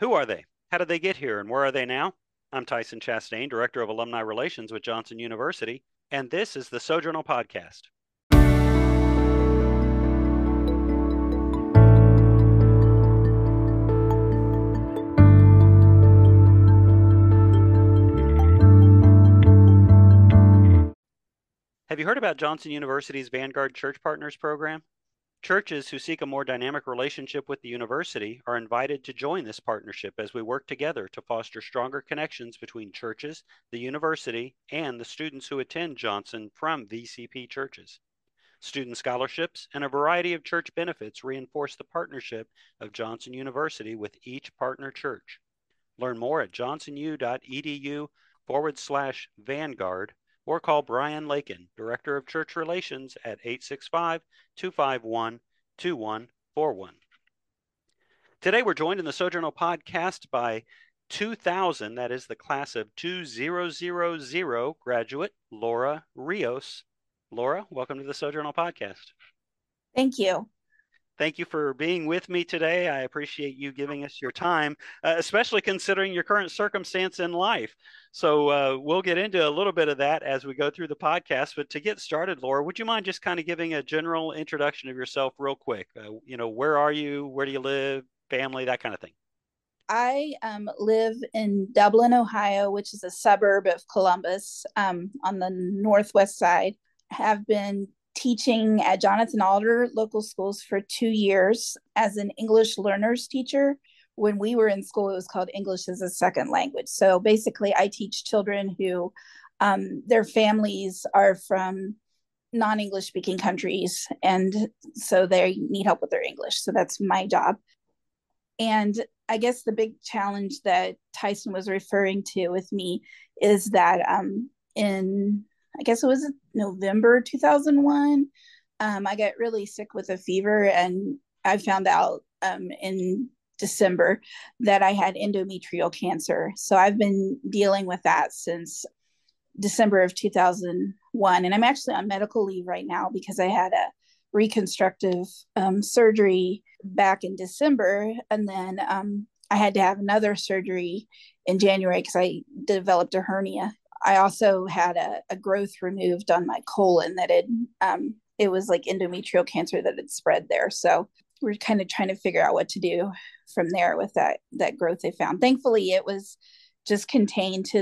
Who are they? How did they get here, and where are they now? I'm Tyson Chastain, Director of Alumni Relations with Johnson University, and this is the Sojournal Podcast. Have you heard about Johnson University's Vanguard Church Partners program? Churches who seek a more dynamic relationship with the university are invited to join this partnership as we work together to foster stronger connections between churches, the university, and the students who attend Johnson from VCP churches. Student scholarships and a variety of church benefits reinforce the partnership of Johnson University with each partner church. Learn more at johnsonu.edu/Vanguard. Or call Brian Lakin, Director of Church Relations, at 865-251-2141. Today we're joined in the Sojournal Podcast by 2000, that is the class of 2000 graduate, Laura Rios. Laura, welcome to the Sojournal Podcast. Thank you. Thank you for being with me today. I appreciate you giving us your time, especially considering your current circumstance in life. So we'll get into a little bit of that as we go through the podcast. But to get started, Laura, would you mind just kind of giving a general introduction of yourself real quick? Where are you? Where do you live? Family, that kind of thing. I live in Dublin, Ohio, which is a suburb of Columbus on the northwest side. I have been teaching at Jonathan Alder local schools for 2 years as an English learners teacher. When we were in school, it was called English as a Second Language. So basically, I teach children who their families are from non-English speaking countries, and so they need help with their English. So that's my job. And I guess the big challenge that Tyson was referring to with me is that it was November 2001. I got really sick with a fever, and I found out in December that I had endometrial cancer. So I've been dealing with that since December of 2001. And I'm actually on medical leave right now because I had a reconstructive surgery back in December. And then I had to have another surgery in January because I developed a hernia. I also had a growth removed on my colon that had, it was like endometrial cancer that had spread there. So we're kind of trying to figure out what to do from there with that growth they found. Thankfully, it was just contained to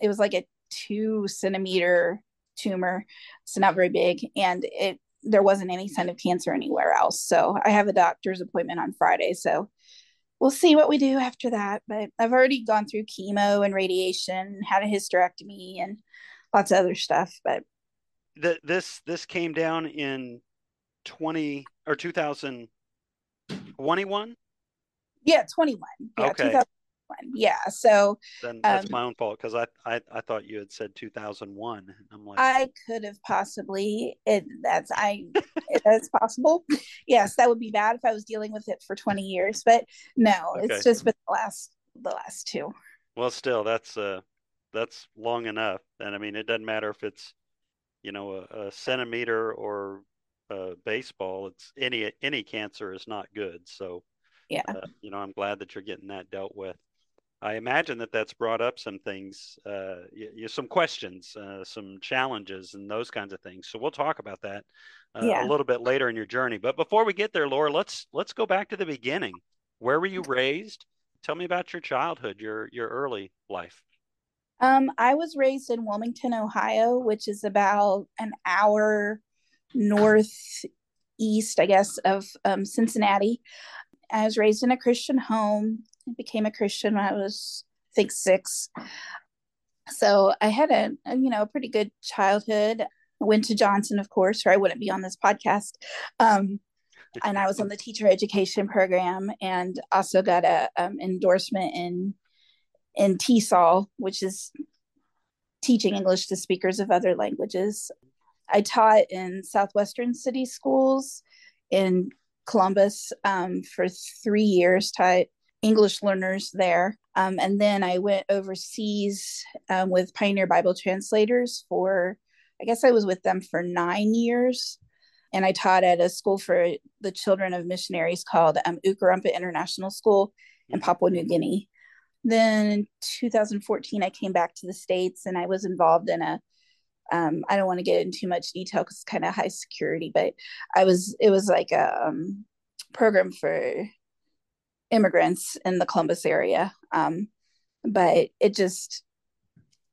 it was like a 2-centimeter tumor. So not very big. And there wasn't any sign of cancer anywhere else. So I have a doctor's appointment on Friday. So we'll see what we do after that, but I've already gone through chemo and radiation, had a hysterectomy and lots of other stuff. But this came down in 2021? Yeah, 21. Yeah, okay. 2001. Yeah, so then that's my own fault because I thought you had said 2001. I'm like, I could have possibly. That's possible. Yes, that would be bad if I was dealing with it for 20 years. But no, okay. It's just been the last two. Well, still, that's long enough. And I mean, it doesn't matter if it's a centimeter or a baseball. It's any cancer is not good. So yeah, I'm glad that you're getting that dealt with. I imagine that's brought up some things, some questions, some challenges and those kinds of things. So we'll talk about that a little bit later in your journey. But before we get there, Laura, let's go back to the beginning. Where were you raised? Tell me about your childhood, your early life. I was raised in Wilmington, Ohio, which is about an hour northeast, I guess, of Cincinnati. I was raised in a Christian home. I became a Christian when I was, 6. So I had a pretty good childhood. I went to Johnson, of course, or I wouldn't be on this podcast. And I was on the teacher education program and also got a endorsement in TESOL, which is teaching English to speakers of other languages. I taught in Southwestern City Schools in Columbus for 3 years, taught English learners there. And then I went overseas with Pioneer Bible Translators I was with them for 9 years. And I taught at a school for the children of missionaries called Ukarumpa International School and Papua New Guinea. Then in 2014, I came back to the States, and I was involved in a, I don't want to get into too much detail because it's kind of high security, but it was like a program for immigrants in the Columbus area. But it just,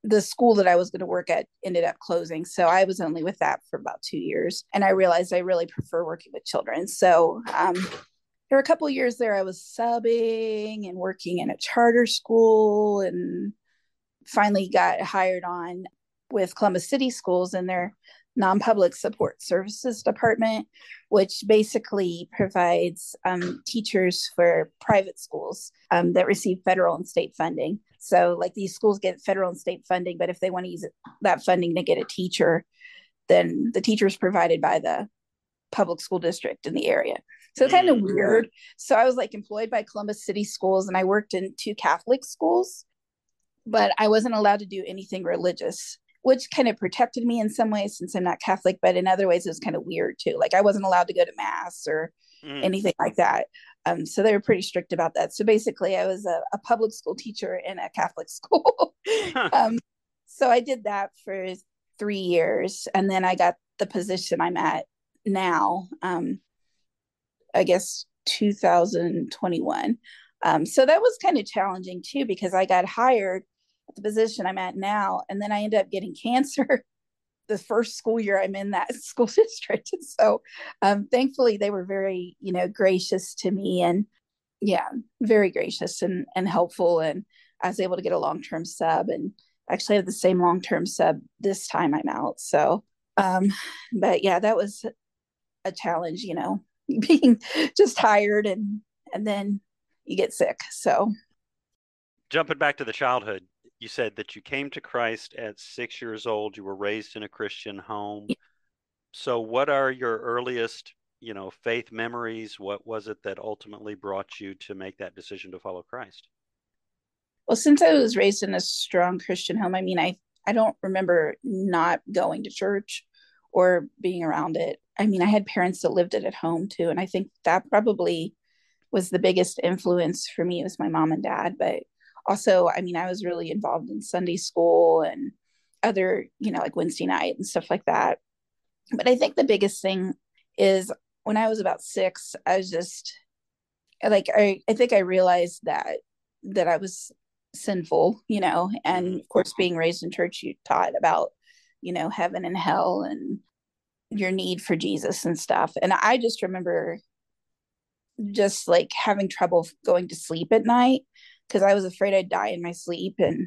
the school that I was going to work at ended up closing. So I was only with that for about 2 years. And I realized I really prefer working with children. So there were a couple of years there I was subbing and working in a charter school, and finally got hired on with Columbus City Schools in their non-public support services department, which basically provides teachers for private schools that receive federal and state funding. So like these schools get federal and state funding, but if they want to use that funding to get a teacher, then the teacher is provided by the public school district in the area. So it's kind of weird. So I was like employed by Columbus City Schools, and I worked in 2 Catholic schools, but I wasn't allowed to do anything religious, which kind of protected me in some ways since I'm not Catholic, but in other ways it was kind of weird too. Like I wasn't allowed to go to mass or anything like that. So they were pretty strict about that. So basically I was a public school teacher in a Catholic school. So I did that for 3 years, and then I got the position I'm at now, I guess 2021. So that was kind of challenging too, because I got hired at the position I'm at now, and then I ended up getting cancer the first school year I'm in that school district. So thankfully they were very, gracious to me, and very gracious and helpful. And I was able to get a long-term sub, and actually have the same long-term sub this time I'm out. So, but yeah, that was a challenge, being just hired and then you get sick. So jumping back to the childhood, you said that you came to Christ at 6 years old. You were raised in a Christian home. So what are your earliest, faith memories? What was it that ultimately brought you to make that decision to follow Christ? Well, since I was raised in a strong Christian home, I don't remember not going to church or being around it. I had parents that lived it at home too. And I think that probably was the biggest influence for me. It was my mom and dad, but also, I was really involved in Sunday school and other, like Wednesday night and stuff like that. But I think the biggest thing is when I was about 6, I was just like, I think I realized that I was sinful, and of course, being raised in church, you taught about, heaven and hell and your need for Jesus and stuff. And I just remember just like having trouble going to sleep at night, because I was afraid I'd die in my sleep, and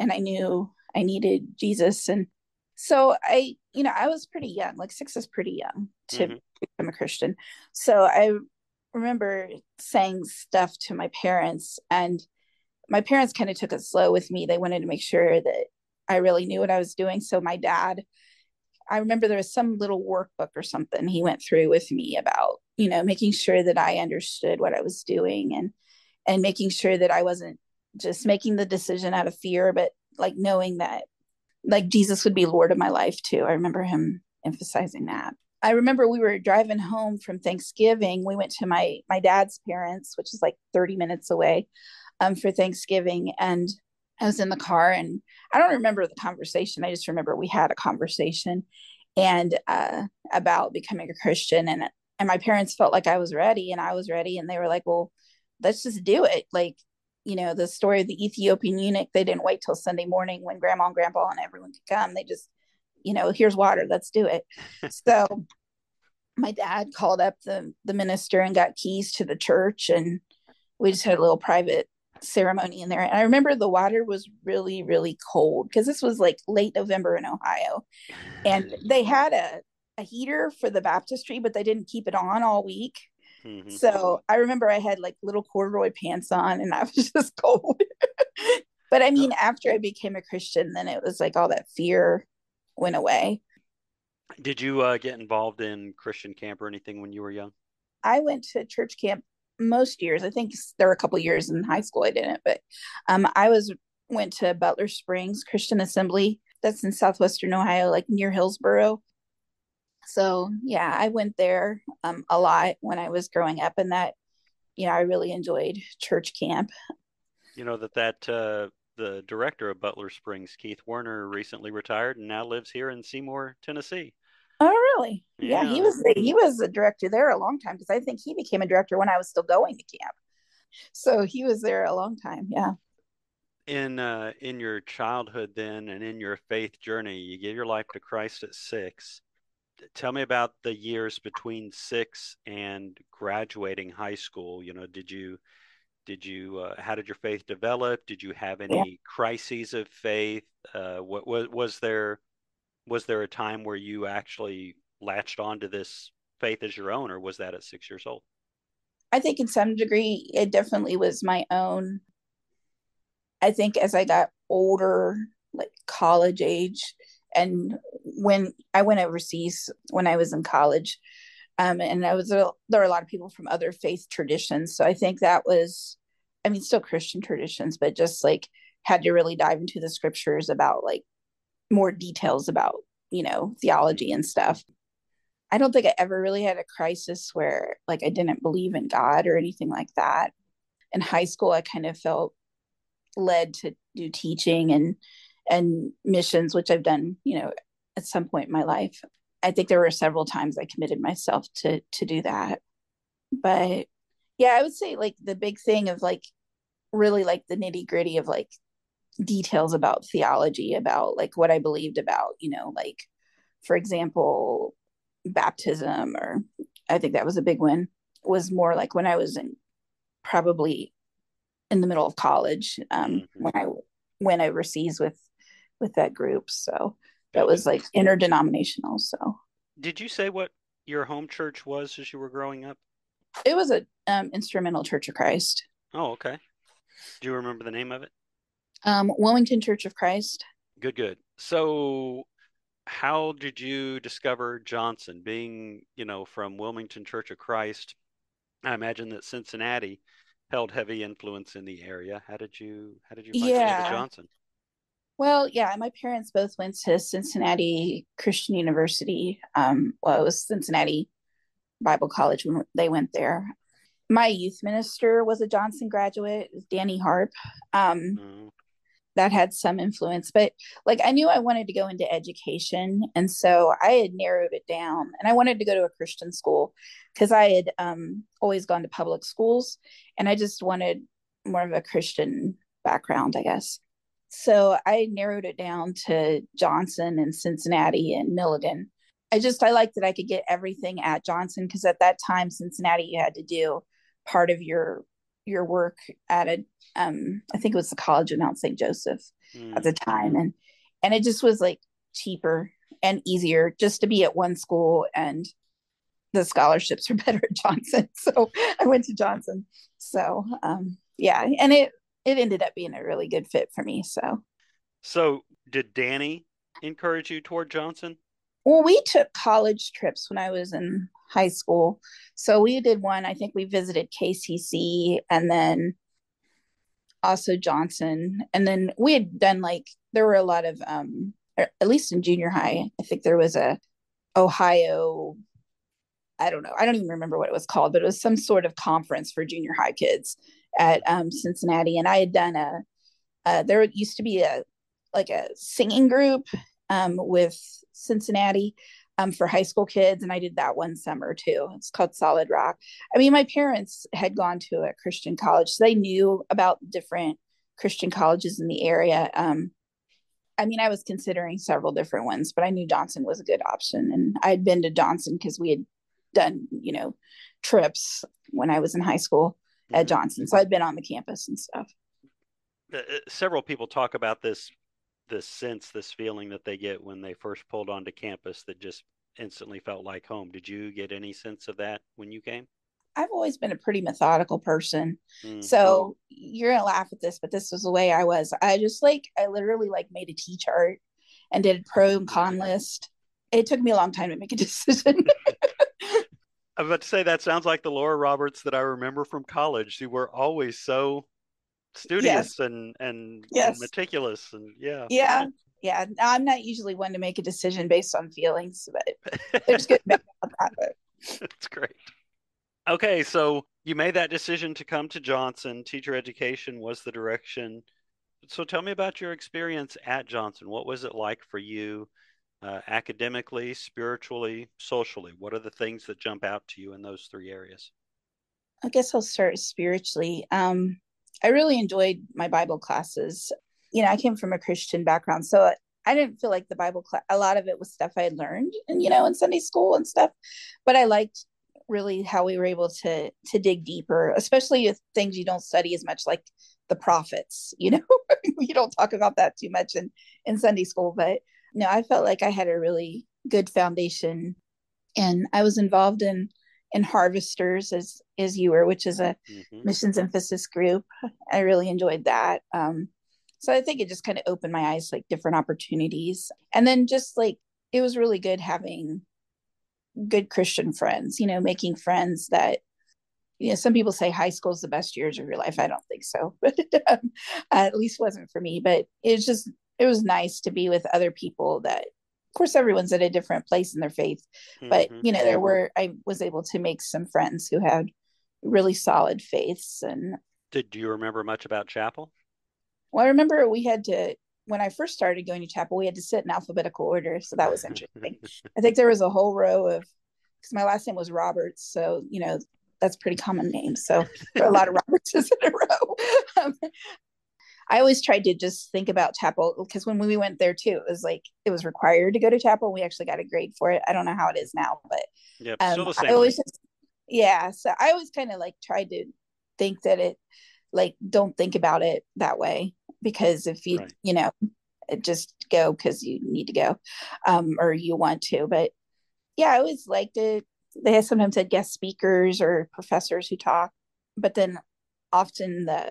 I knew I needed Jesus. And so I was pretty young, like 6 is pretty young to become a Christian. So I remember saying stuff to my parents, and my parents kind of took it slow with me. They wanted to make sure that I really knew what I was doing. So my dad, I remember there was some little workbook or something he went through with me about, making sure that I understood what I was doing, and making sure that I wasn't just making the decision out of fear, but like knowing that like Jesus would be Lord of my life too. I remember him emphasizing that. I remember we were driving home from Thanksgiving. We went to my dad's parents, which is like 30 minutes away for Thanksgiving. And I was in the car, and I don't remember the conversation. I just remember we had a conversation and about becoming a Christian, and my parents felt like I was ready, and I was ready. And they were like, well, let's just do it. Like, the story of the Ethiopian eunuch, they didn't wait till Sunday morning when grandma and grandpa and everyone could come. They just, here's water, let's do it. So my dad called up the minister and got keys to the church. And we just had a little private ceremony in there. And I remember the water was really, really cold, because this was like late November in Ohio. And they had a heater for the baptistry, but they didn't keep it on all week. So I remember I had like little corduroy pants on, and I was just cold. But after I became a Christian, then it was like all that fear went away. Did you get involved in Christian camp or anything when you were young? I went to church camp most years. I think there were a couple of years in high school I didn't, but I went to Butler Springs Christian Assembly. That's in Southwestern Ohio, like near Hillsboro. So, yeah, I went there a lot when I was growing up, and that you know, I really enjoyed church camp. You know, the director of Butler Springs, Keith Warner, recently retired and now lives here in Seymour, Tennessee. Oh, really? Yeah, yeah, he was a director there a long time, because I think he became a director when I was still going to camp. So he was there a long time. Yeah. In your childhood then, and in your faith journey, you gave your life to Christ at 6. Tell me about the years between 6 and graduating high school. You know, did you how did your faith develop? Did you have any crises of faith? Was there a time where you actually latched onto this faith as your own, or was that at 6 years old? I think in some degree, it definitely was my own. I think as I got older, like college age, and when I went overseas when I was in college, and there were a lot of people from other faith traditions. So I think that was, I mean, still Christian traditions, but just like had to really dive into the scriptures about like more details about, you know, theology and stuff. I don't think I ever really had a crisis where like I didn't believe in God or anything like that. In high school, I kind of felt led to do teaching and missions, which I've done, you know, at some point in my life. I think there were several times I committed myself to do that. But yeah, I would say like the big thing of like really like the nitty gritty of like details about theology, about like what I believed about, you know, like, for example, baptism, or I think that was a big one, was more like when I was in probably in the middle of college, when I went overseas with that group. So that was like interdenominational. So did you say what your home church was as you were growing up? It was a Instrumental Church of Christ. Oh, okay. Do you remember the name of it? Wilmington Church of Christ. Good. So how did you discover Johnson? Being, you know, from Wilmington Church of Christ, I imagine that Cincinnati held heavy influence in the area. How did you find Johnson? Well, yeah, my parents both went to Cincinnati Christian University. Well, it was Cincinnati Bible College when they went there. My youth minister was a Johnson graduate, Danny Harp. That had some influence, but like I knew I wanted to go into education, and so I had narrowed it down, and I wanted to go to a Christian school because I had always gone to public schools, and I just wanted more of a Christian background, I guess. So I narrowed it down to Johnson and Cincinnati and Milligan. I liked that I could get everything at Johnson, because at that time Cincinnati, you had to do part of your work at a I think it was the College of Mount St. Joseph at the time, and it just was like cheaper and easier just to be at one school, and the scholarships are better at Johnson, so I went to Johnson. So and it ended up being a really good fit for me. So did Danny encourage you toward Johnson? Well, we took college trips when I was in high school. So we did one, I think we visited KCC and then also Johnson. And then we had done like, there were a lot of, at least in junior high, I think there was a Ohio, I don't know, I don't even remember what it was called, but it was some sort of conference for junior high kids at Cincinnati. And I had done there used to be a singing group with Cincinnati for high school kids, and I did that one summer too. It's called Solid Rock. I mean, my parents had gone to a Christian college, so they knew about different Christian colleges in the area. I mean, I was considering several different ones, but I knew Johnson was a good option, and I had been to Johnson because we had done, you know, trips when I was in high school at Johnson, so I'd been on the campus and stuff. Several people talk about this feeling that they get when they first pulled onto campus that just instantly felt like home. Did you get any sense of that when you came? I've always been a pretty methodical person. So you're going to laugh at this, but this was the way I was. I literally like made a T-chart and did a pro and con list. It took me a long time to make a decision. I was about to say, that sounds like the Laura Roberts that I remember from college. You were always so studious and meticulous, and yeah. Now, I'm not usually one to make a decision based on feelings, but there's good about that. That's great. Okay, so you made that decision to come to Johnson. Teacher education was the direction. So tell me about your experience at Johnson. What was it like for you academically, spiritually, socially? What are the things that jump out to you in those three areas? I guess I'll start spiritually. I really enjoyed my Bible classes. You know, I came from a Christian background, so I didn't feel like the Bible class, a lot of it was stuff I had learned and, you know, in Sunday school and stuff, but I liked really how we were able to dig deeper, especially with things you don't study as much, like the prophets, you know, you don't talk about that too much in Sunday school, but no, I felt like I had a really good foundation, and I was involved in Harvesters as you were, which is a missions emphasis group. I really enjoyed that. So I think it just kind of opened my eyes, like different opportunities. And then just like, it was really good having good Christian friends, you know, making friends that, you know, some people say high school is the best years of your life. I don't think so, but at least wasn't for me, but it was nice to be with other people that, of course, everyone's at a different place in their faith, but you know, I was able to make some friends who had really solid faiths. And did you remember much about chapel? Well, I remember when I first started going to chapel, we had to sit in alphabetical order. So that was interesting. I think there was a whole row of, because my last name was Roberts. So, you know, that's a pretty common name. So there are a lot of Roberts in a row. I always tried to just think about chapel, because when we went there too, it was required to go to chapel. We actually got a grade for it. I don't know how it is now, but So I always kind of like tried to think that it, like, don't think about it that way, because if you, you know, just go because you need to go or you want to. But yeah, I always liked it. They sometimes had guest speakers or professors who talk, but then often the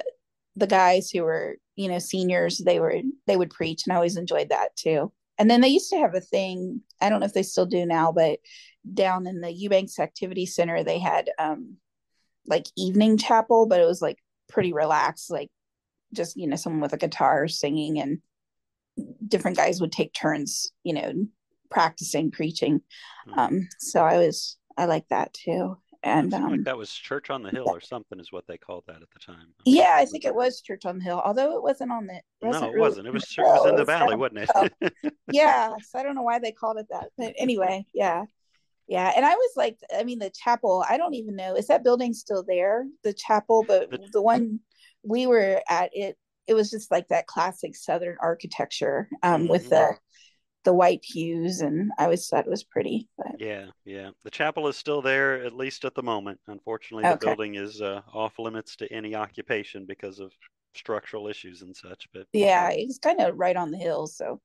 guys who were, you know, seniors, they would preach, and I always enjoyed that too. And then they used to have a thing, I don't know if they still do now, but down in the Eubanks Activity Center, they had like evening chapel, but it was like pretty relaxed, like just, you know, someone with a guitar singing, and different guys would take turns, you know, practicing preaching. So I liked that too. And like that was Church on the Hill or something is what they called that at the time. I think it was Church on the Hill, although it wasn't on the. It was Church in the Valley, wasn't it? So I don't know why they called it that, but anyway, yeah. And I was like, I mean, the chapel, I don't even know, is that building still there? The chapel, but the one we were at, it was just like that classic Southern architecture with the white pews, and I always thought it was pretty. But. Yeah. The chapel is still there, at least at the moment. Unfortunately, the building is off limits to any occupation because of structural issues and such. But yeah, it's kind of right on the hill, so.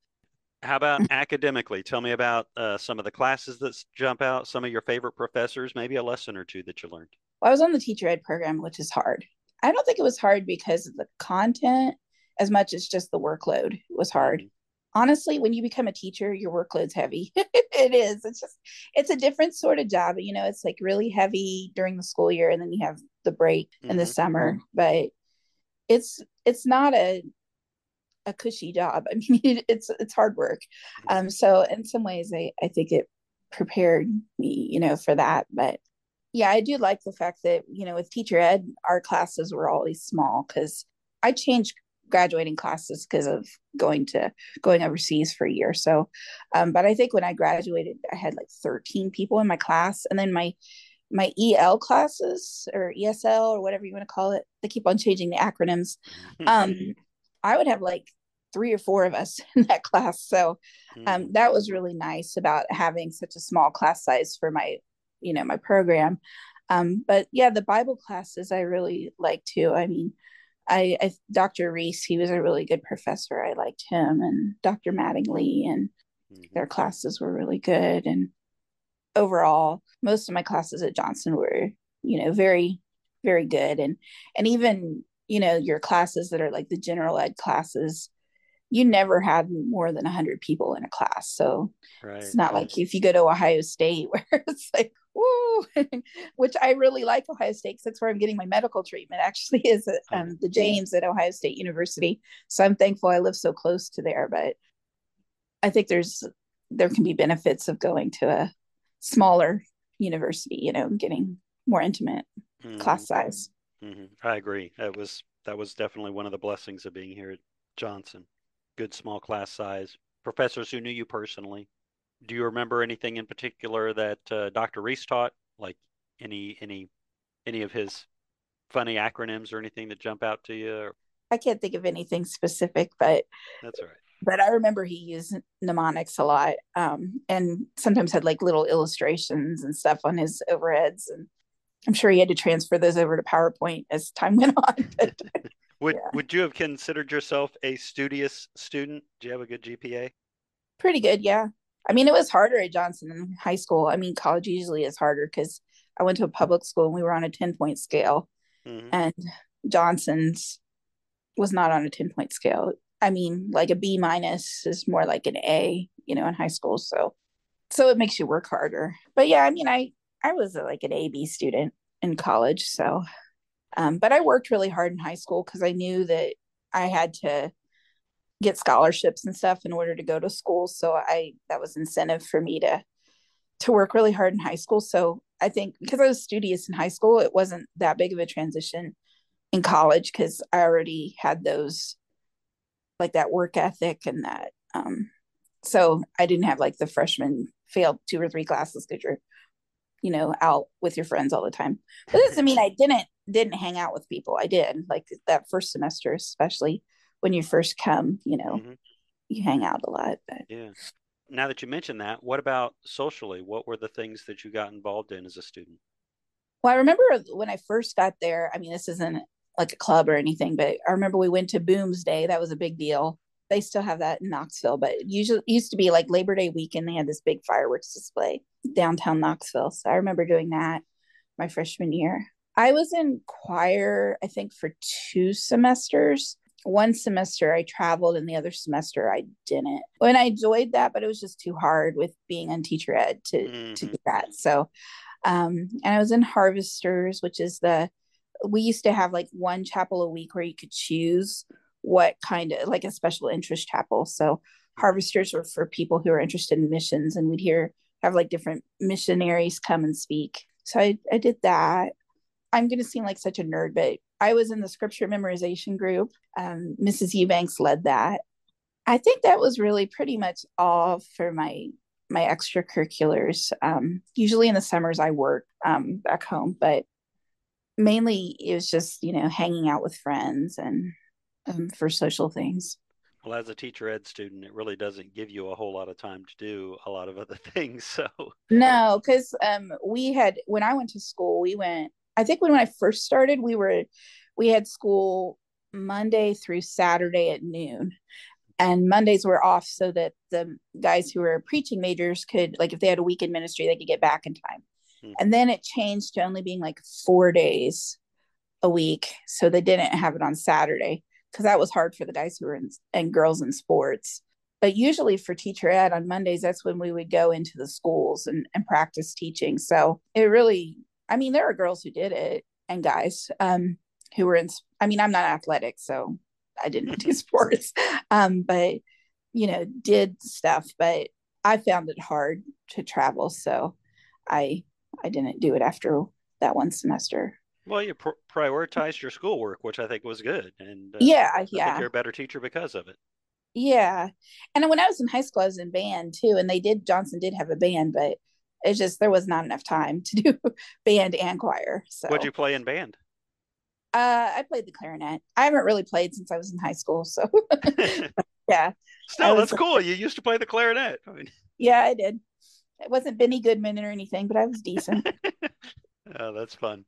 How about academically? Tell me about some of the classes that jump out, some of your favorite professors, maybe a lesson or two that you learned. Well, I was on the teacher ed program, which is hard. I don't think it was hard because of the content as much as just the workload was hard. Honestly, when you become a teacher, your workload's heavy. It is. It's a different sort of job. You know, it's like really heavy during the school year, and then you have the break in the summer, but it's not a cushy job. I mean, it's hard work. So in some ways, I think it prepared me, you know, for that. But yeah, I do like the fact that, you know, with teacher ed, our classes were always small, because I changed graduating classes because of going overseas for a year. So, but I think when I graduated, I had like 13 people in my class, and then my EL classes, or ESL, or whatever you want to call it, they keep on changing the acronyms. I would have like 3 or 4 of us in that class. So that was really nice about having such a small class size for my, you know, my program. But yeah, the Bible classes I really like too. I mean, I Dr. Reese, he was a really good professor. I liked him, and Dr. Mattingly, and their classes were really good. And overall, most of my classes at Johnson were, you know, very, very good. And even, you know, your classes that are like the general ed classes, you never had more than 100 people in a class. So it's not like if you go to Ohio State where it's like, woo, which I really like Ohio State, because that's where I'm getting my medical treatment actually is at the James at Ohio State University. So I'm thankful I live so close to there, but I think there can be benefits of going to a smaller university, you know, getting more intimate class size. I agree. That was definitely one of the blessings of being here at Johnson. Good small class size, professors who knew you personally. Do you remember anything in particular that Dr. Reese taught? Like any of his funny acronyms or anything that jump out to you? I can't think of anything specific, but that's all right. But I remember he used mnemonics a lot, and sometimes had like little illustrations and stuff on his overheads. And I'm sure he had to transfer those over to PowerPoint as time went on. But, would you have considered yourself a studious student? Do you have a good GPA? Pretty good, yeah. I mean, it was harder at Johnson than high school. I mean, college usually is harder because I went to a public school and we were on a 10-point scale. Mm-hmm. And Johnson's was not on a 10-point scale. I mean, like a B minus is more like an A, you know, in high school. So it makes you work harder. But yeah, I mean, I was like an AB student in college. So, but I worked really hard in high school because I knew that I had to get scholarships and stuff in order to go to school. So that was incentive for me to work really hard in high school. So I think because I was studious in high school, it wasn't that big of a transition in college because I already had those, like that work ethic and that. So I didn't have like the freshman failed 2 or 3 classes because you're, you know, out with your friends all the time. But that doesn't mean I didn't hang out with people. I did, like that first semester, especially when you first come, you know, you hang out a lot. But yeah. Now that you mentioned that, what about socially? What were the things that you got involved in as a student? Well, I remember when I first got there, I mean, this isn't like a club or anything, but I remember we went to Boom's Day. That was a big deal. They still have that in Knoxville, but it used to be like Labor Day weekend. They had this big fireworks display downtown Knoxville. So I remember doing that my freshman year. I was in choir, I think, for 2 semesters. One semester I traveled and the other semester I didn't. And I enjoyed that, but it was just too hard with being on teacher ed to do that. So, and I was in Harvesters, which is we used to have like one chapel a week where you could choose what kind of like a special interest chapel. So Harvesters were for people who are interested in missions, and we'd have like different missionaries come and speak. So I did that. I'm going to seem like such a nerd, but I was in the scripture memorization group. Mrs. Eubanks led that. I think that was really pretty much all for my extracurriculars. Usually in the summers I work back home, but mainly it was just, you know, hanging out with friends and for social things. Well, as a teacher ed student, it really doesn't give you a whole lot of time to do a lot of other things. So no, because when I went to school, I think when I first started, we had school Monday through Saturday at noon, and Mondays were off so that the guys who were preaching majors could, like if they had a weekend ministry, they could get back in time. And then it changed to only being like 4 days a week. So they didn't have it on Saturday because that was hard for the guys who were and girls in sports. But usually for teacher ed on Mondays, that's when we would go into the schools and practice teaching. So it really, I mean, there are girls who did it and guys who were I'm not athletic, so I didn't do sports, but, you know, did stuff. But I found it hard to travel. So I didn't do it after that one semester. Well, you prioritized your schoolwork, which I think was good. And I think you're a better teacher because of it. Yeah. And when I was in high school, I was in band too. And Johnson did have a band, but it's just, there was not enough time to do band and choir. So what'd you play in band? I played the clarinet. I haven't really played since I was in high school. So yeah. Still, that's cool. You used to play the clarinet. I mean... Yeah, I did. It wasn't Benny Goodman or anything, but I was decent. Oh, that's fun.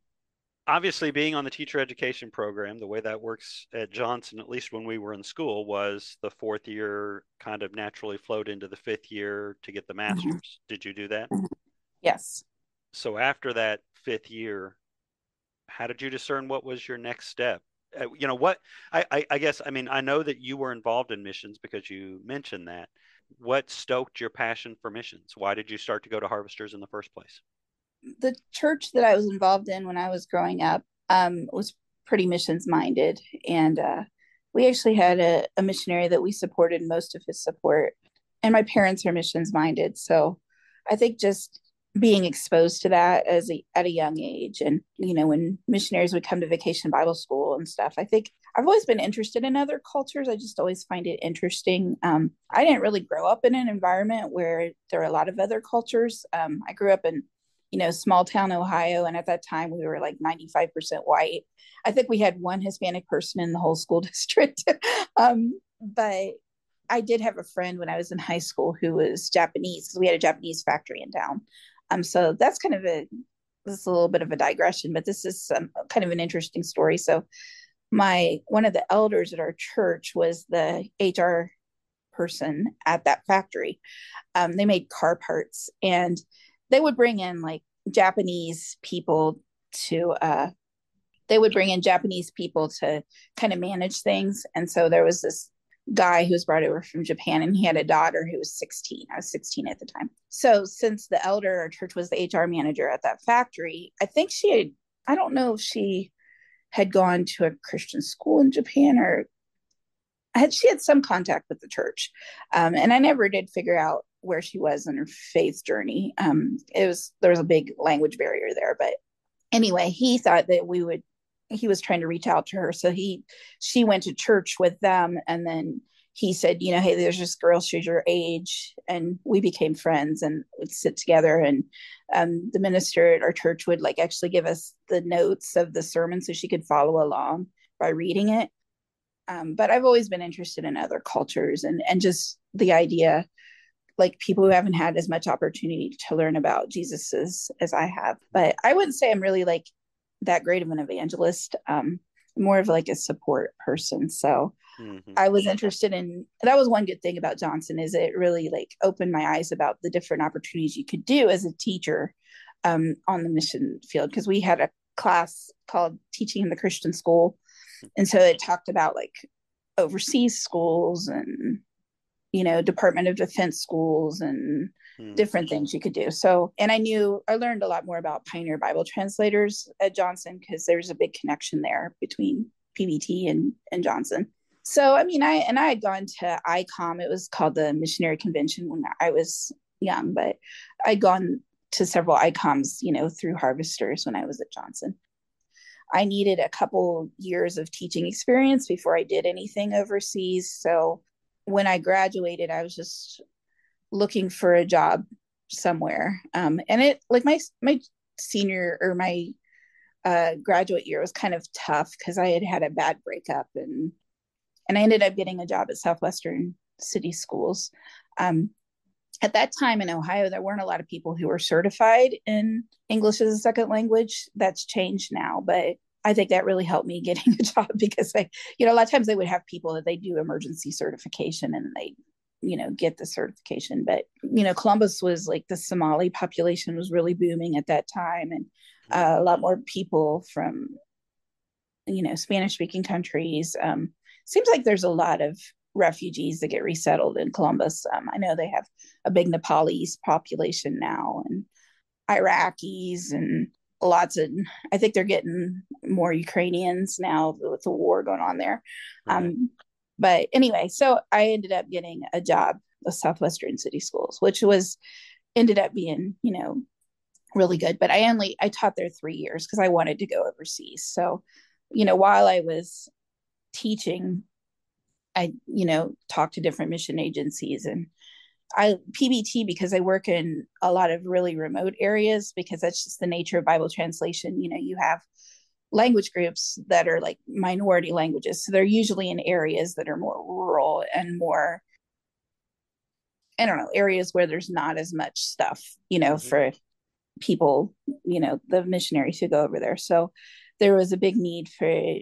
Obviously, being on the teacher education program, the way that works at Johnson, at least when we were in school, was the 4th year kind of naturally flowed into the 5th year to get the master's. Did you do that? Yes. So after that 5th year, how did you discern what was your next step? You know, what I guess, I mean, I know that you were involved in missions because you mentioned that. What stoked your passion for missions? Why did you start to go to Harvesters in the first place? The church that I was involved in when I was growing up was pretty missions minded. And we actually had a missionary that we supported most of his support. And my parents are missions minded. So I think just being exposed to that as at a young age. And, you know, when missionaries would come to Vacation Bible School and stuff, I think I've always been interested in other cultures. I just always find it interesting. I didn't really grow up in an environment where there are a lot of other cultures. I grew up in, you know, small town Ohio. And at that time, we were like 95% white. I think we had one Hispanic person in the whole school district. But I did have a friend when I was in high school who was Japanese, because we had a Japanese factory in town. So that's kind of this a little bit of a digression, but this is kind of an interesting story. So one of the elders at our church was the HR person at that factory. They made car parts, and they would bring in like Japanese people to kind of manage things. And so there was this guy who was brought over from Japan, and he had a daughter who was 16. I was 16 at the time. So since the elder our church was the HR manager at that factory, I think I don't know if she had gone to a Christian school in Japan, or she had some contact with the church. And I never did figure out where she was in her faith journey. There was a big language barrier there, but anyway, he thought that he was trying to reach out to her. So she went to church with them. And then he said, you know, hey, there's this girl, she's your age. And we became friends and would sit together. And the minister at our church would like actually give us the notes of the sermon so she could follow along by reading it. But I've always been interested in other cultures and just the idea, like people who haven't had as much opportunity to learn about Jesus as I have. But I wouldn't say I'm really like that great of an evangelist, more of like a support person. So I was interested in, that was one good thing about Johnson, is it really like opened my eyes about the different opportunities you could do as a teacher on the mission field. Cause we had a class called Teaching in the Christian School. And so it talked about like overseas schools and, you know, Department of Defense schools and different things you could do. So, and I learned a lot more about Pioneer Bible Translators at Johnson, because there's a big connection there between PBT and Johnson. So, I mean, I had gone to ICOM. It was called the Missionary Convention when I was young, but I'd gone to several ICOMs, you know, through Harvesters when I was at Johnson. I needed a couple years of teaching experience before I did anything overseas. So when I graduated, I was just looking for a job somewhere. And it, like my senior or my graduate year was kind of tough because I had a bad breakup, and I ended up getting a job at Southwestern City Schools. At that time in Ohio, there weren't a lot of people who were certified in English as a second language. That's changed now, but I think that really helped me getting a job, because I, you know, a lot of times they would have people that they do emergency certification and they, you know, get the certification. But, you know, Columbus was like, the Somali population was really booming at that time. And a lot more people from, you know, Spanish speaking countries. Seems like there's a lot of refugees that get resettled in Columbus. I know they have a big Nepalese population now, and Iraqis, and I think they're getting more Ukrainians now with the war going on there. But anyway, so I ended up getting a job with Southwestern City Schools, which ended up being, you know, really good. But I taught there 3 years because I wanted to go overseas. So, you know, while I was teaching, I, you know, talked to different mission agencies, and PBT, because I work in a lot of really remote areas, because that's just the nature of Bible translation. You know, you have language groups that are like minority languages. So they're usually in areas that are more rural and more, I don't know, areas where there's not as much stuff, you know, for people, you know, the missionaries who go over there. So there was a big need for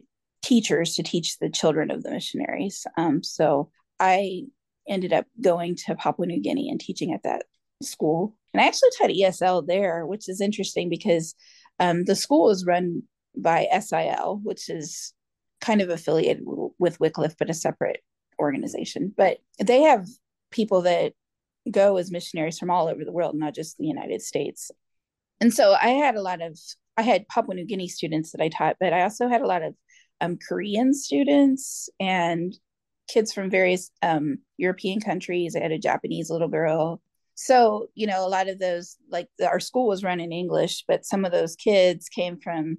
teachers to teach the children of the missionaries. So I ended up going to Papua New Guinea and teaching at that school. And I actually taught ESL there, which is interesting because the school is run by SIL, which is kind of affiliated with Wycliffe, but a separate organization. But they have people that go as missionaries from all over the world, not just the United States. And so I had Papua New Guinea students that I taught, but I also had a lot of Korean students and kids from various European countries. I had a Japanese little girl, So, you know, a lot of those, like our school was run in English, but some of those kids came from,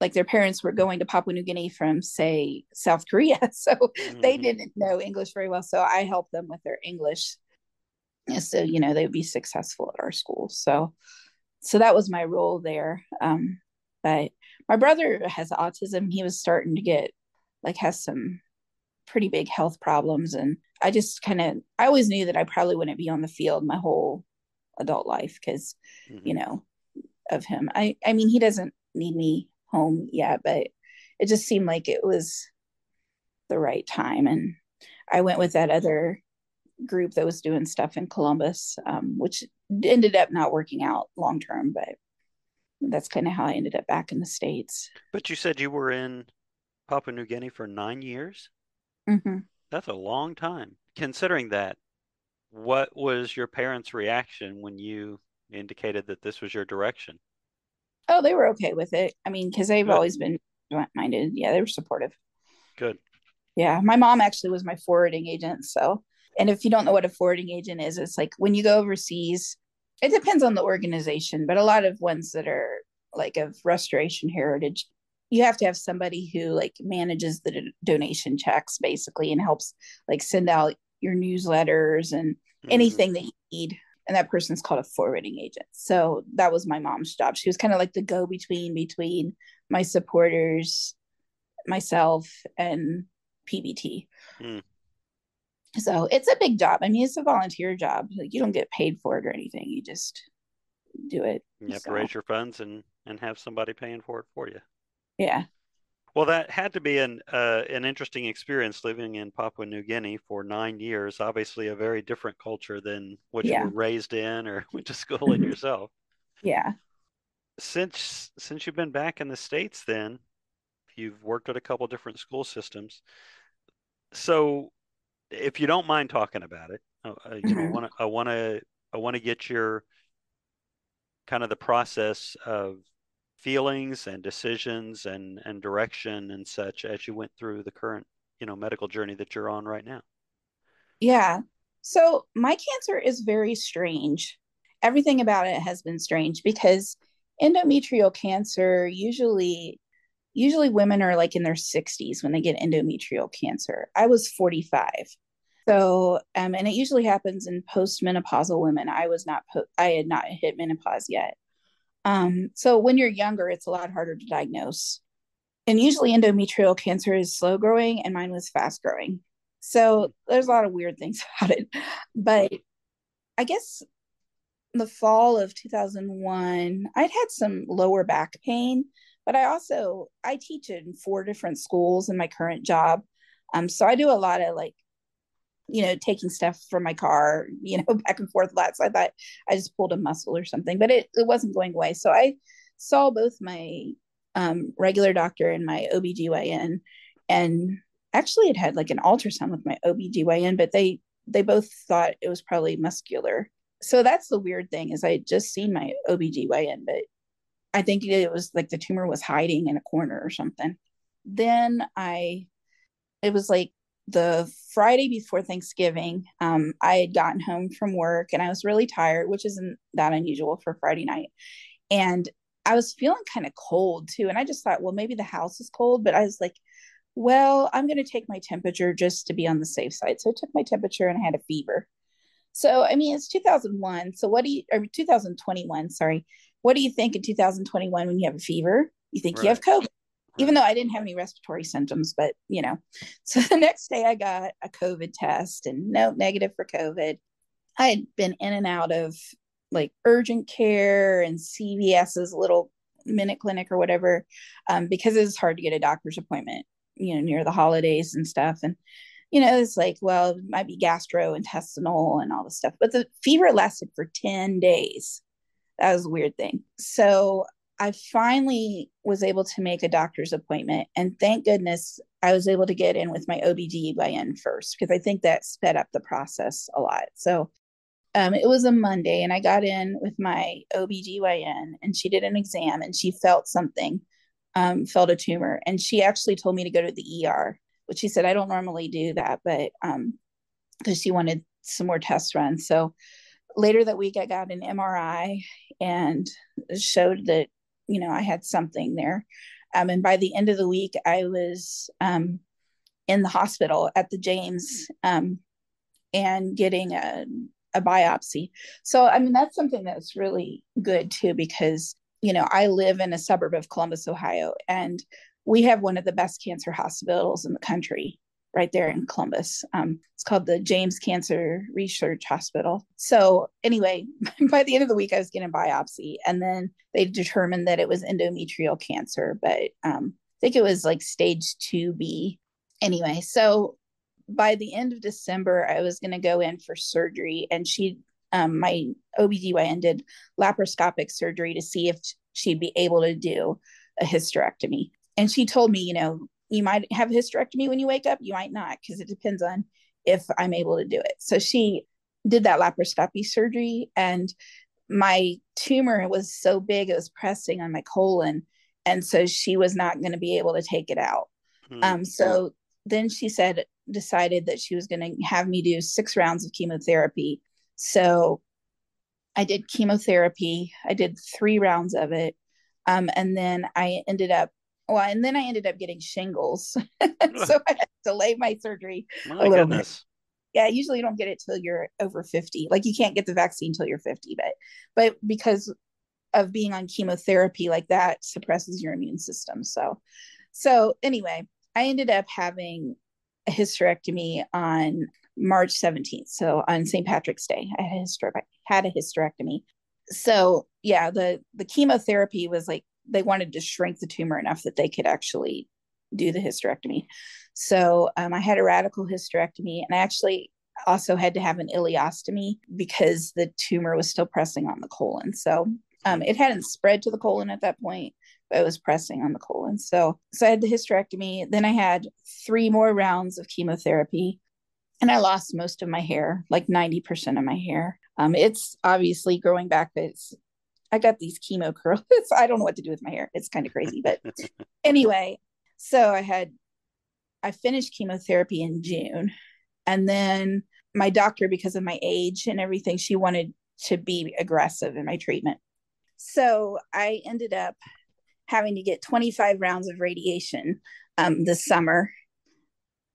like their parents were going to Papua New Guinea from, say, South Korea. So they didn't know English very well. So I helped them with their English. And so, you know, they'd be successful at our school. So that was my role there. But my brother has autism. He was starting to get, like, has some pretty big health problems. And I just kind of, I always knew that I probably wouldn't be on the field my whole adult life because, you know, of him. I mean, he doesn't need me home yet, but it just seemed like it was the right time. And I went with that other group that was doing stuff in Columbus, which ended up not working out long term, but that's kind of how I ended up back in the States. But you said you were in Papua New Guinea for 9 years? Mm-hmm. That's a long time. Considering that, what was your parents' reaction when you indicated that this was your direction? Oh, they were okay with it. I mean, because they've always been minded. Yeah, they were supportive. Good. Yeah, my mom actually was my forwarding agent. So, and if you don't know what a forwarding agent is, it's like when you go overseas, it depends on the organization, but a lot of ones that are like of Restoration Heritage, you have to have somebody who like manages the donation checks basically and helps like send out your newsletters and anything that you need. And that person's called a forwarding agent. So that was my mom's job. She was kind of like the go-between between my supporters, myself, and PBT. Mm. So it's a big job. I mean, it's a volunteer job. Like you don't get paid for it or anything. You just do it. You have to raise your funds and have somebody paying for it for you. Yeah. Well, that had to be an interesting experience living in Papua New Guinea for 9 years. Obviously, a very different culture than what you were raised in or went to school in yourself. Yeah. Since you've been back in the States, then you've worked at a couple of different school systems. So, if you don't mind talking about it, I want to get your kind of the process of feelings and decisions and direction and such as you went through the current, you know, medical journey that you're on right now. Yeah. So my cancer is very strange. Everything about it has been strange because endometrial cancer, usually women are like in their 60s when they get endometrial cancer. I was 45. So, and it usually happens in postmenopausal women. I had not hit menopause yet. So when you're younger, it's a lot harder to diagnose. And usually endometrial cancer is slow growing and mine was fast growing. So there's a lot of weird things about it. But I guess in the fall of 2001, I'd had some lower back pain, but I teach in 4 different schools in my current job. So I do a lot of like, you know, taking stuff from my car, you know, back and forth lots. So I thought I just pulled a muscle or something, but it wasn't going away. So I saw both my regular doctor and my OBGYN, and actually it had like an ultrasound with my OBGYN, but they both thought it was probably muscular. So that's the weird thing is I had just seen my OBGYN, but I think it was like the tumor was hiding in a corner or something. Then it was like, the Friday before Thanksgiving, I had gotten home from work and I was really tired, which isn't that unusual for Friday night. And I was feeling kind of cold too. And I just thought, well, maybe the house is cold, but I was like, well, I'm going to take my temperature just to be on the safe side. So I took my temperature and I had a fever. So, I mean, it's 2001. So 2021, sorry. What do you think in 2021 when you have a fever? You think you have COVID. Even though I didn't have any respiratory symptoms, but, you know, so the next day I got a COVID test and negative for COVID. I had been in and out of like urgent care and CVS's little minute clinic or whatever, because it was hard to get a doctor's appointment, you know, near the holidays and stuff. And, you know, it's like, well, it might be gastrointestinal and all this stuff, but the fever lasted for 10 days. That was a weird thing. So I finally was able to make a doctor's appointment, and thank goodness I was able to get in with my OBGYN first, because I think that sped up the process a lot. So it was a Monday and I got in with my OBGYN and she did an exam and she felt something, felt a tumor. And she actually told me to go to the ER, which she said, I don't normally do that, but because she wanted some more tests run. So Later that week, I got an MRI and showed that, you know, I had something there. And by the end of the week, I was in the hospital at the James and getting a biopsy. So, I mean, that's something that's really good, too, because, you know, I live in a suburb of Columbus, Ohio, and we have one of the best cancer hospitals in the country right there in Columbus. It's called the James Cancer Research Hospital. So anyway, by the end of the week, I was getting a biopsy, and then they determined that it was endometrial cancer, but I think it was like stage 2B. Anyway, so by the end of December, I was going to go in for surgery, and she, my OBGYN did laparoscopic surgery to see if she'd be able to do a hysterectomy. And she told me, you know, you might have a hysterectomy when you wake up, you might not, because it depends on if I'm able to do it. So she did that laparoscopy surgery, and my tumor was so big, it was pressing on my colon. And so she was not going to be able to take it out. So then she decided that she was going to have me do 6 rounds of chemotherapy. So I did chemotherapy. I did 3 rounds of it. And then I ended up getting shingles. So I had to delay my surgery a little bit. Yeah, usually you don't get it till you're over 50. Like, you can't get the vaccine till you're 50, but because of being on chemotherapy, like, that suppresses your immune system. So anyway, I ended up having a hysterectomy on March 17th. So on St. Patrick's Day, I had a hysterectomy. So yeah, the chemotherapy was like, they wanted to shrink the tumor enough that they could actually do the hysterectomy. So I had a radical hysterectomy, and I actually also had to have an ileostomy because the tumor was still pressing on the colon. So it hadn't spread to the colon at that point, but it was pressing on the colon. So I had the hysterectomy. Then I had 3 more rounds of chemotherapy, and I lost most of my hair, like 90% of my hair. It's obviously growing back, but I got these chemo curls. I don't know what to do with my hair. It's kind of crazy. But anyway, so I finished chemotherapy in June. And then my doctor, because of my age and everything, she wanted to be aggressive in my treatment. So I ended up having to get 25 rounds of radiation this summer.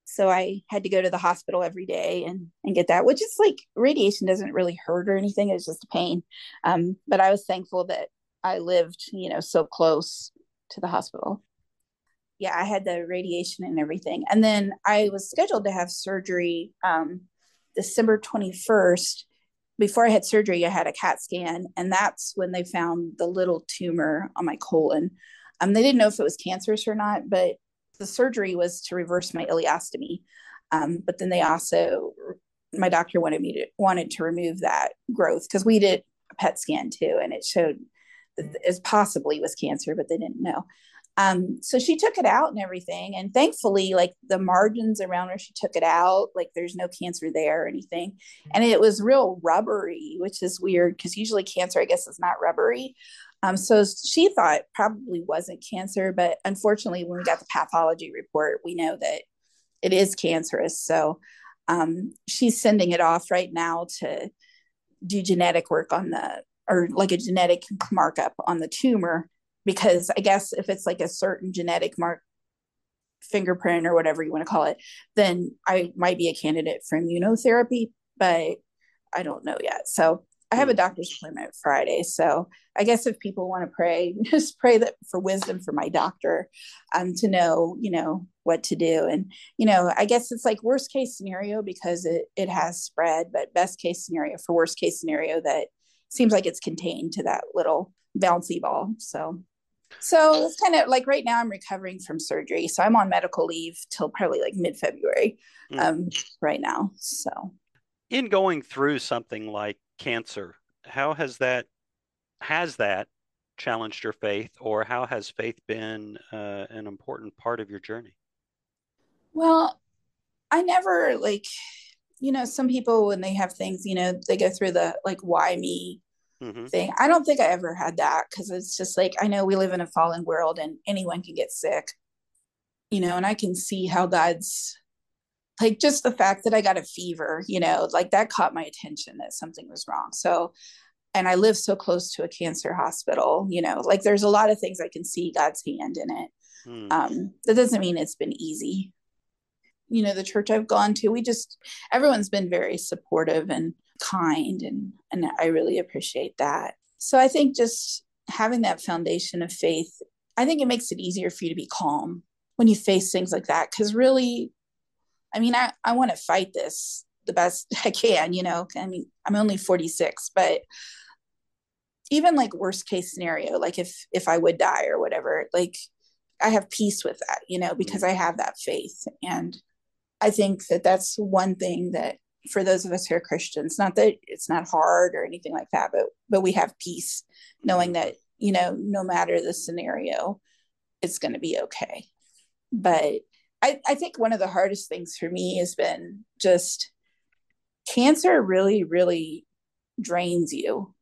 So I had to go to the hospital every day and get that, which is like, radiation doesn't really hurt or anything. It's just a pain. But I was thankful that I lived, you know, so close to the hospital. Yeah, I had the radiation and everything. And then I was scheduled to have surgery December 21st. Before I had surgery, I had a CAT scan. And that's when they found the little tumor on my colon. They didn't know if it was cancerous or not, but the surgery was to reverse my ileostomy. But then my doctor wanted to remove that growth, because we did a PET scan too, and it showed that it possibly was cancer, but they didn't know. So she took it out and everything. And thankfully, like, the margins around her, she took it out. Like, there's no cancer there or anything. And it was real rubbery, which is weird, because usually cancer, I guess, is not rubbery. So she thought it probably wasn't cancer, but unfortunately, when we got the pathology report, we know that it is cancerous. So she's sending it off right now to do genetic work a genetic markup on the tumor, because I guess if it's like a certain genetic fingerprint or whatever you want to call it, then I might be a candidate for immunotherapy, but I don't know yet. So I have a doctor's appointment Friday, so I guess if people want to pray, just pray that for wisdom for my doctor, to know, you know, what to do. And, you know, I guess it's like worst case scenario because it has spread, but best case scenario for worst case scenario that seems like it's contained to that little bouncy ball. So it's kind of like, right now I'm recovering from surgery, so I'm on medical leave till probably like mid-February right now. So in going through something like cancer, how has that challenged your faith, or how has faith been an important part of your journey? Well, I never, like, you know, some people when they have things, you know, they go through the like, why me thing. I don't think I ever had that, because it's just like, I know we live in a fallen world and anyone can get sick, you know, and I can see how God's like just the fact that I got a fever, you know, like that caught my attention that something was wrong. So, and I live so close to a cancer hospital, you know, like there's a lot of things I can see God's hand in it. Mm. That doesn't mean it's been easy. You know, the church I've gone to, everyone's been very supportive and kind, and I really appreciate that. So I think just having that foundation of faith, I think it makes it easier for you to be calm when you face things like that. Cause really, I mean, I want to fight this the best I can, you know, I mean, I'm only 46, but even like worst case scenario, like if I would die or whatever, like I have peace with that, you know, because I have that faith. And I think that that's one thing that for those of us who are Christians, not that it's not hard or anything like that, but we have peace knowing that, you know, no matter the scenario, it's going to be okay. But I think one of the hardest things for me has been just cancer really, really drains you,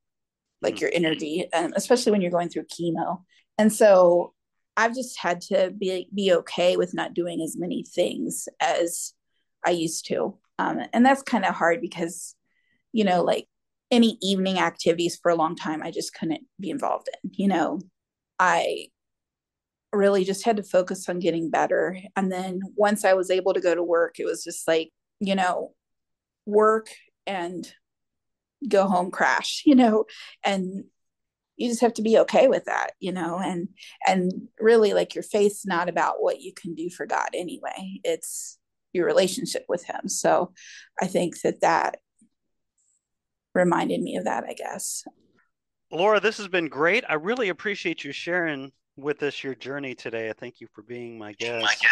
like your energy, especially when you're going through chemo. And so I've just had to be okay with not doing as many things as I used to. And that's kind of hard because, you know, like any evening activities for a long time, I just couldn't be involved in, you know, I really just had to focus on getting better. And then once I was able to go to work, it was just like, you know, work and go home, crash, you know, and you just have to be okay with that, you know, and really like your faith's not about what you can do for God anyway, it's your relationship with him. So I think that reminded me of that, I guess. Laura, this has been great. I really appreciate you sharing with us your journey today. I thank you for being my guest.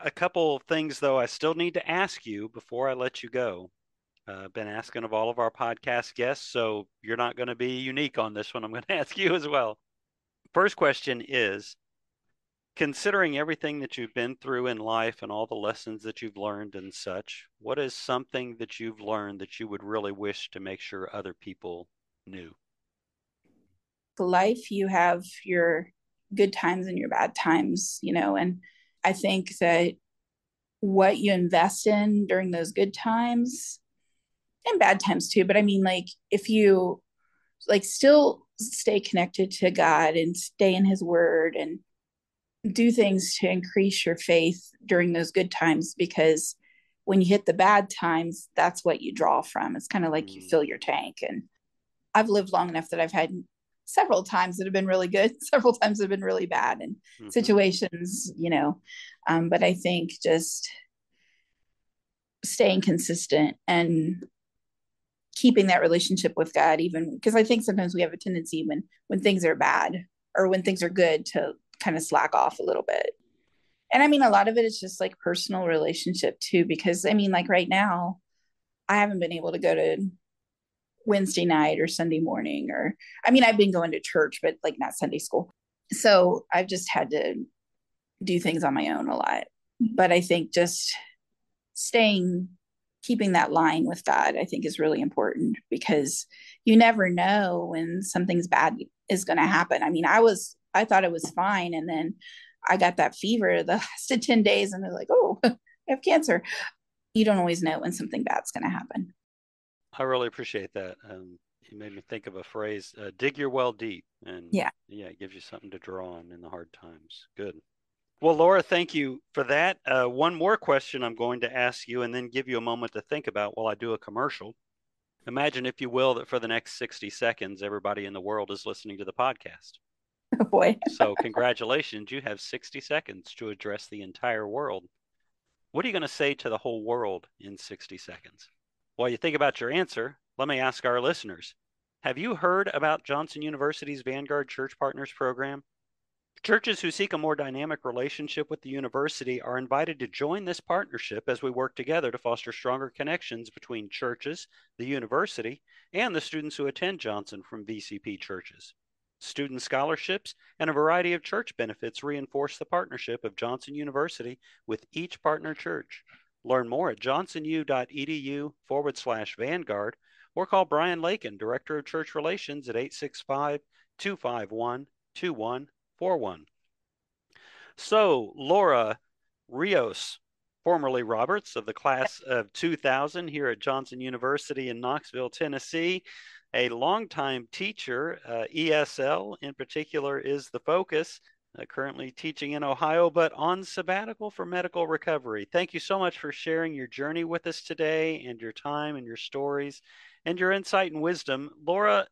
A couple of things, though, I still need to ask you before I let you go. I've been asking of all of our podcast guests, so you're not going to be unique on this one. I'm going to ask you as well. First question is, considering everything that you've been through in life and all the lessons that you've learned and such, what is something that you've learned that you would really wish to make sure other people knew? Life, you have your good times and your bad times, you know, and I think that what you invest in during those good times and bad times too, but I mean, like, if you like still stay connected to God and stay in his word and do things to increase your faith during those good times, because when you hit the bad times, that's what you draw from. It's kind of like you fill your tank. And I've lived long enough that I've had several times that have been really good, several times that have been really bad, and situations, you know, but I think just staying consistent and keeping that relationship with God, even because I think sometimes we have a tendency when things are bad or when things are good to kind of slack off a little bit. And I mean, a lot of it is just like personal relationship too, because I mean, like right now, I haven't been able to go to Wednesday night or Sunday morning, or I mean, I've been going to church, but like not Sunday school. So I've just had to do things on my own a lot. But I think just keeping that line with God, I think is really important, because you never know when something's bad is going to happen. I mean, I thought it was fine. And then I got that fever the last 10 days and they're like, oh, I have cancer. You don't always know when something bad's going to happen. I really appreciate that. You made me think of a phrase, dig your well deep. And yeah, it gives you something to draw on in the hard times. Good. Well, Laura, thank you for that. One more question I'm going to ask you and then give you a moment to think about while I do a commercial. Imagine, if you will, that for the next 60 seconds, everybody in the world is listening to the podcast. Oh boy. So congratulations, you have 60 seconds to address the entire world. What are you going to say to the whole world in 60 seconds? While you think about your answer, let me ask our listeners, have you heard about Johnson University's Vanguard Church Partners program? Churches who seek a more dynamic relationship with the university are invited to join this partnership as we work together to foster stronger connections between churches, the university, and the students who attend Johnson from VCP churches. Student scholarships, and a variety of church benefits reinforce the partnership of Johnson University with each partner church. Learn more at johnsonu.edu/Vanguard or call Brian Lakin, Director of Church Relations, at 865-251-2141. So, Laura Rios, formerly Roberts, of the class of 2000 here at Johnson University in Knoxville, Tennessee. A longtime teacher, ESL in particular is the focus, currently teaching in Ohio, but on sabbatical for medical recovery. Thank you so much for sharing your journey with us today and your time and your stories and your insight and wisdom. Laura,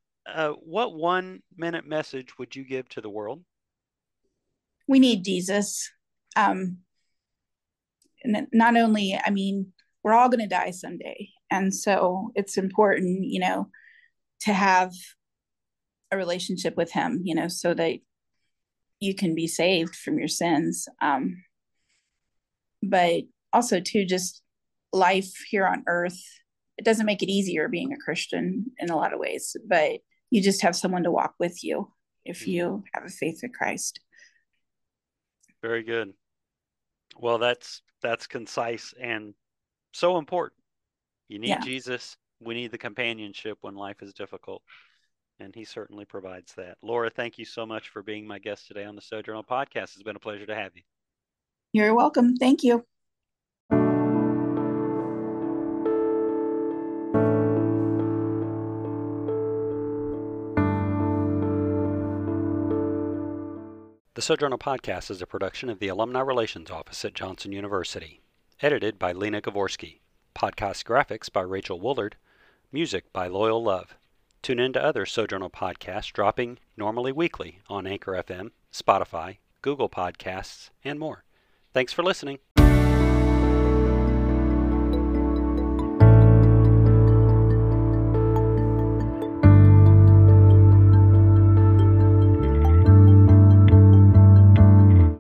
what 1-minute message would you give to the world? We need Jesus. Not only, I mean, we're all going to die someday. And so it's important, you know, to have a relationship with him, you know, so that you can be saved from your sins. But also too, just life here on earth, it doesn't make it easier being a Christian in a lot of ways, but you just have someone to walk with you if you have a faith in Christ. Very good. Well, that's concise and so important. You need Jesus. We need the companionship when life is difficult, and he certainly provides that. Laura, thank you so much for being my guest today on the Sojournal Podcast. It's been a pleasure to have you. You're welcome. Thank you. The Sojournal Podcast is a production of the Alumni Relations Office at Johnson University. Edited by Lena Gavorsky. Podcast graphics by Rachel Woolard. Music by Loyal Love. Tune in to other Sojournal podcasts dropping normally weekly on Anchor FM, Spotify, Google Podcasts, and more. Thanks for listening.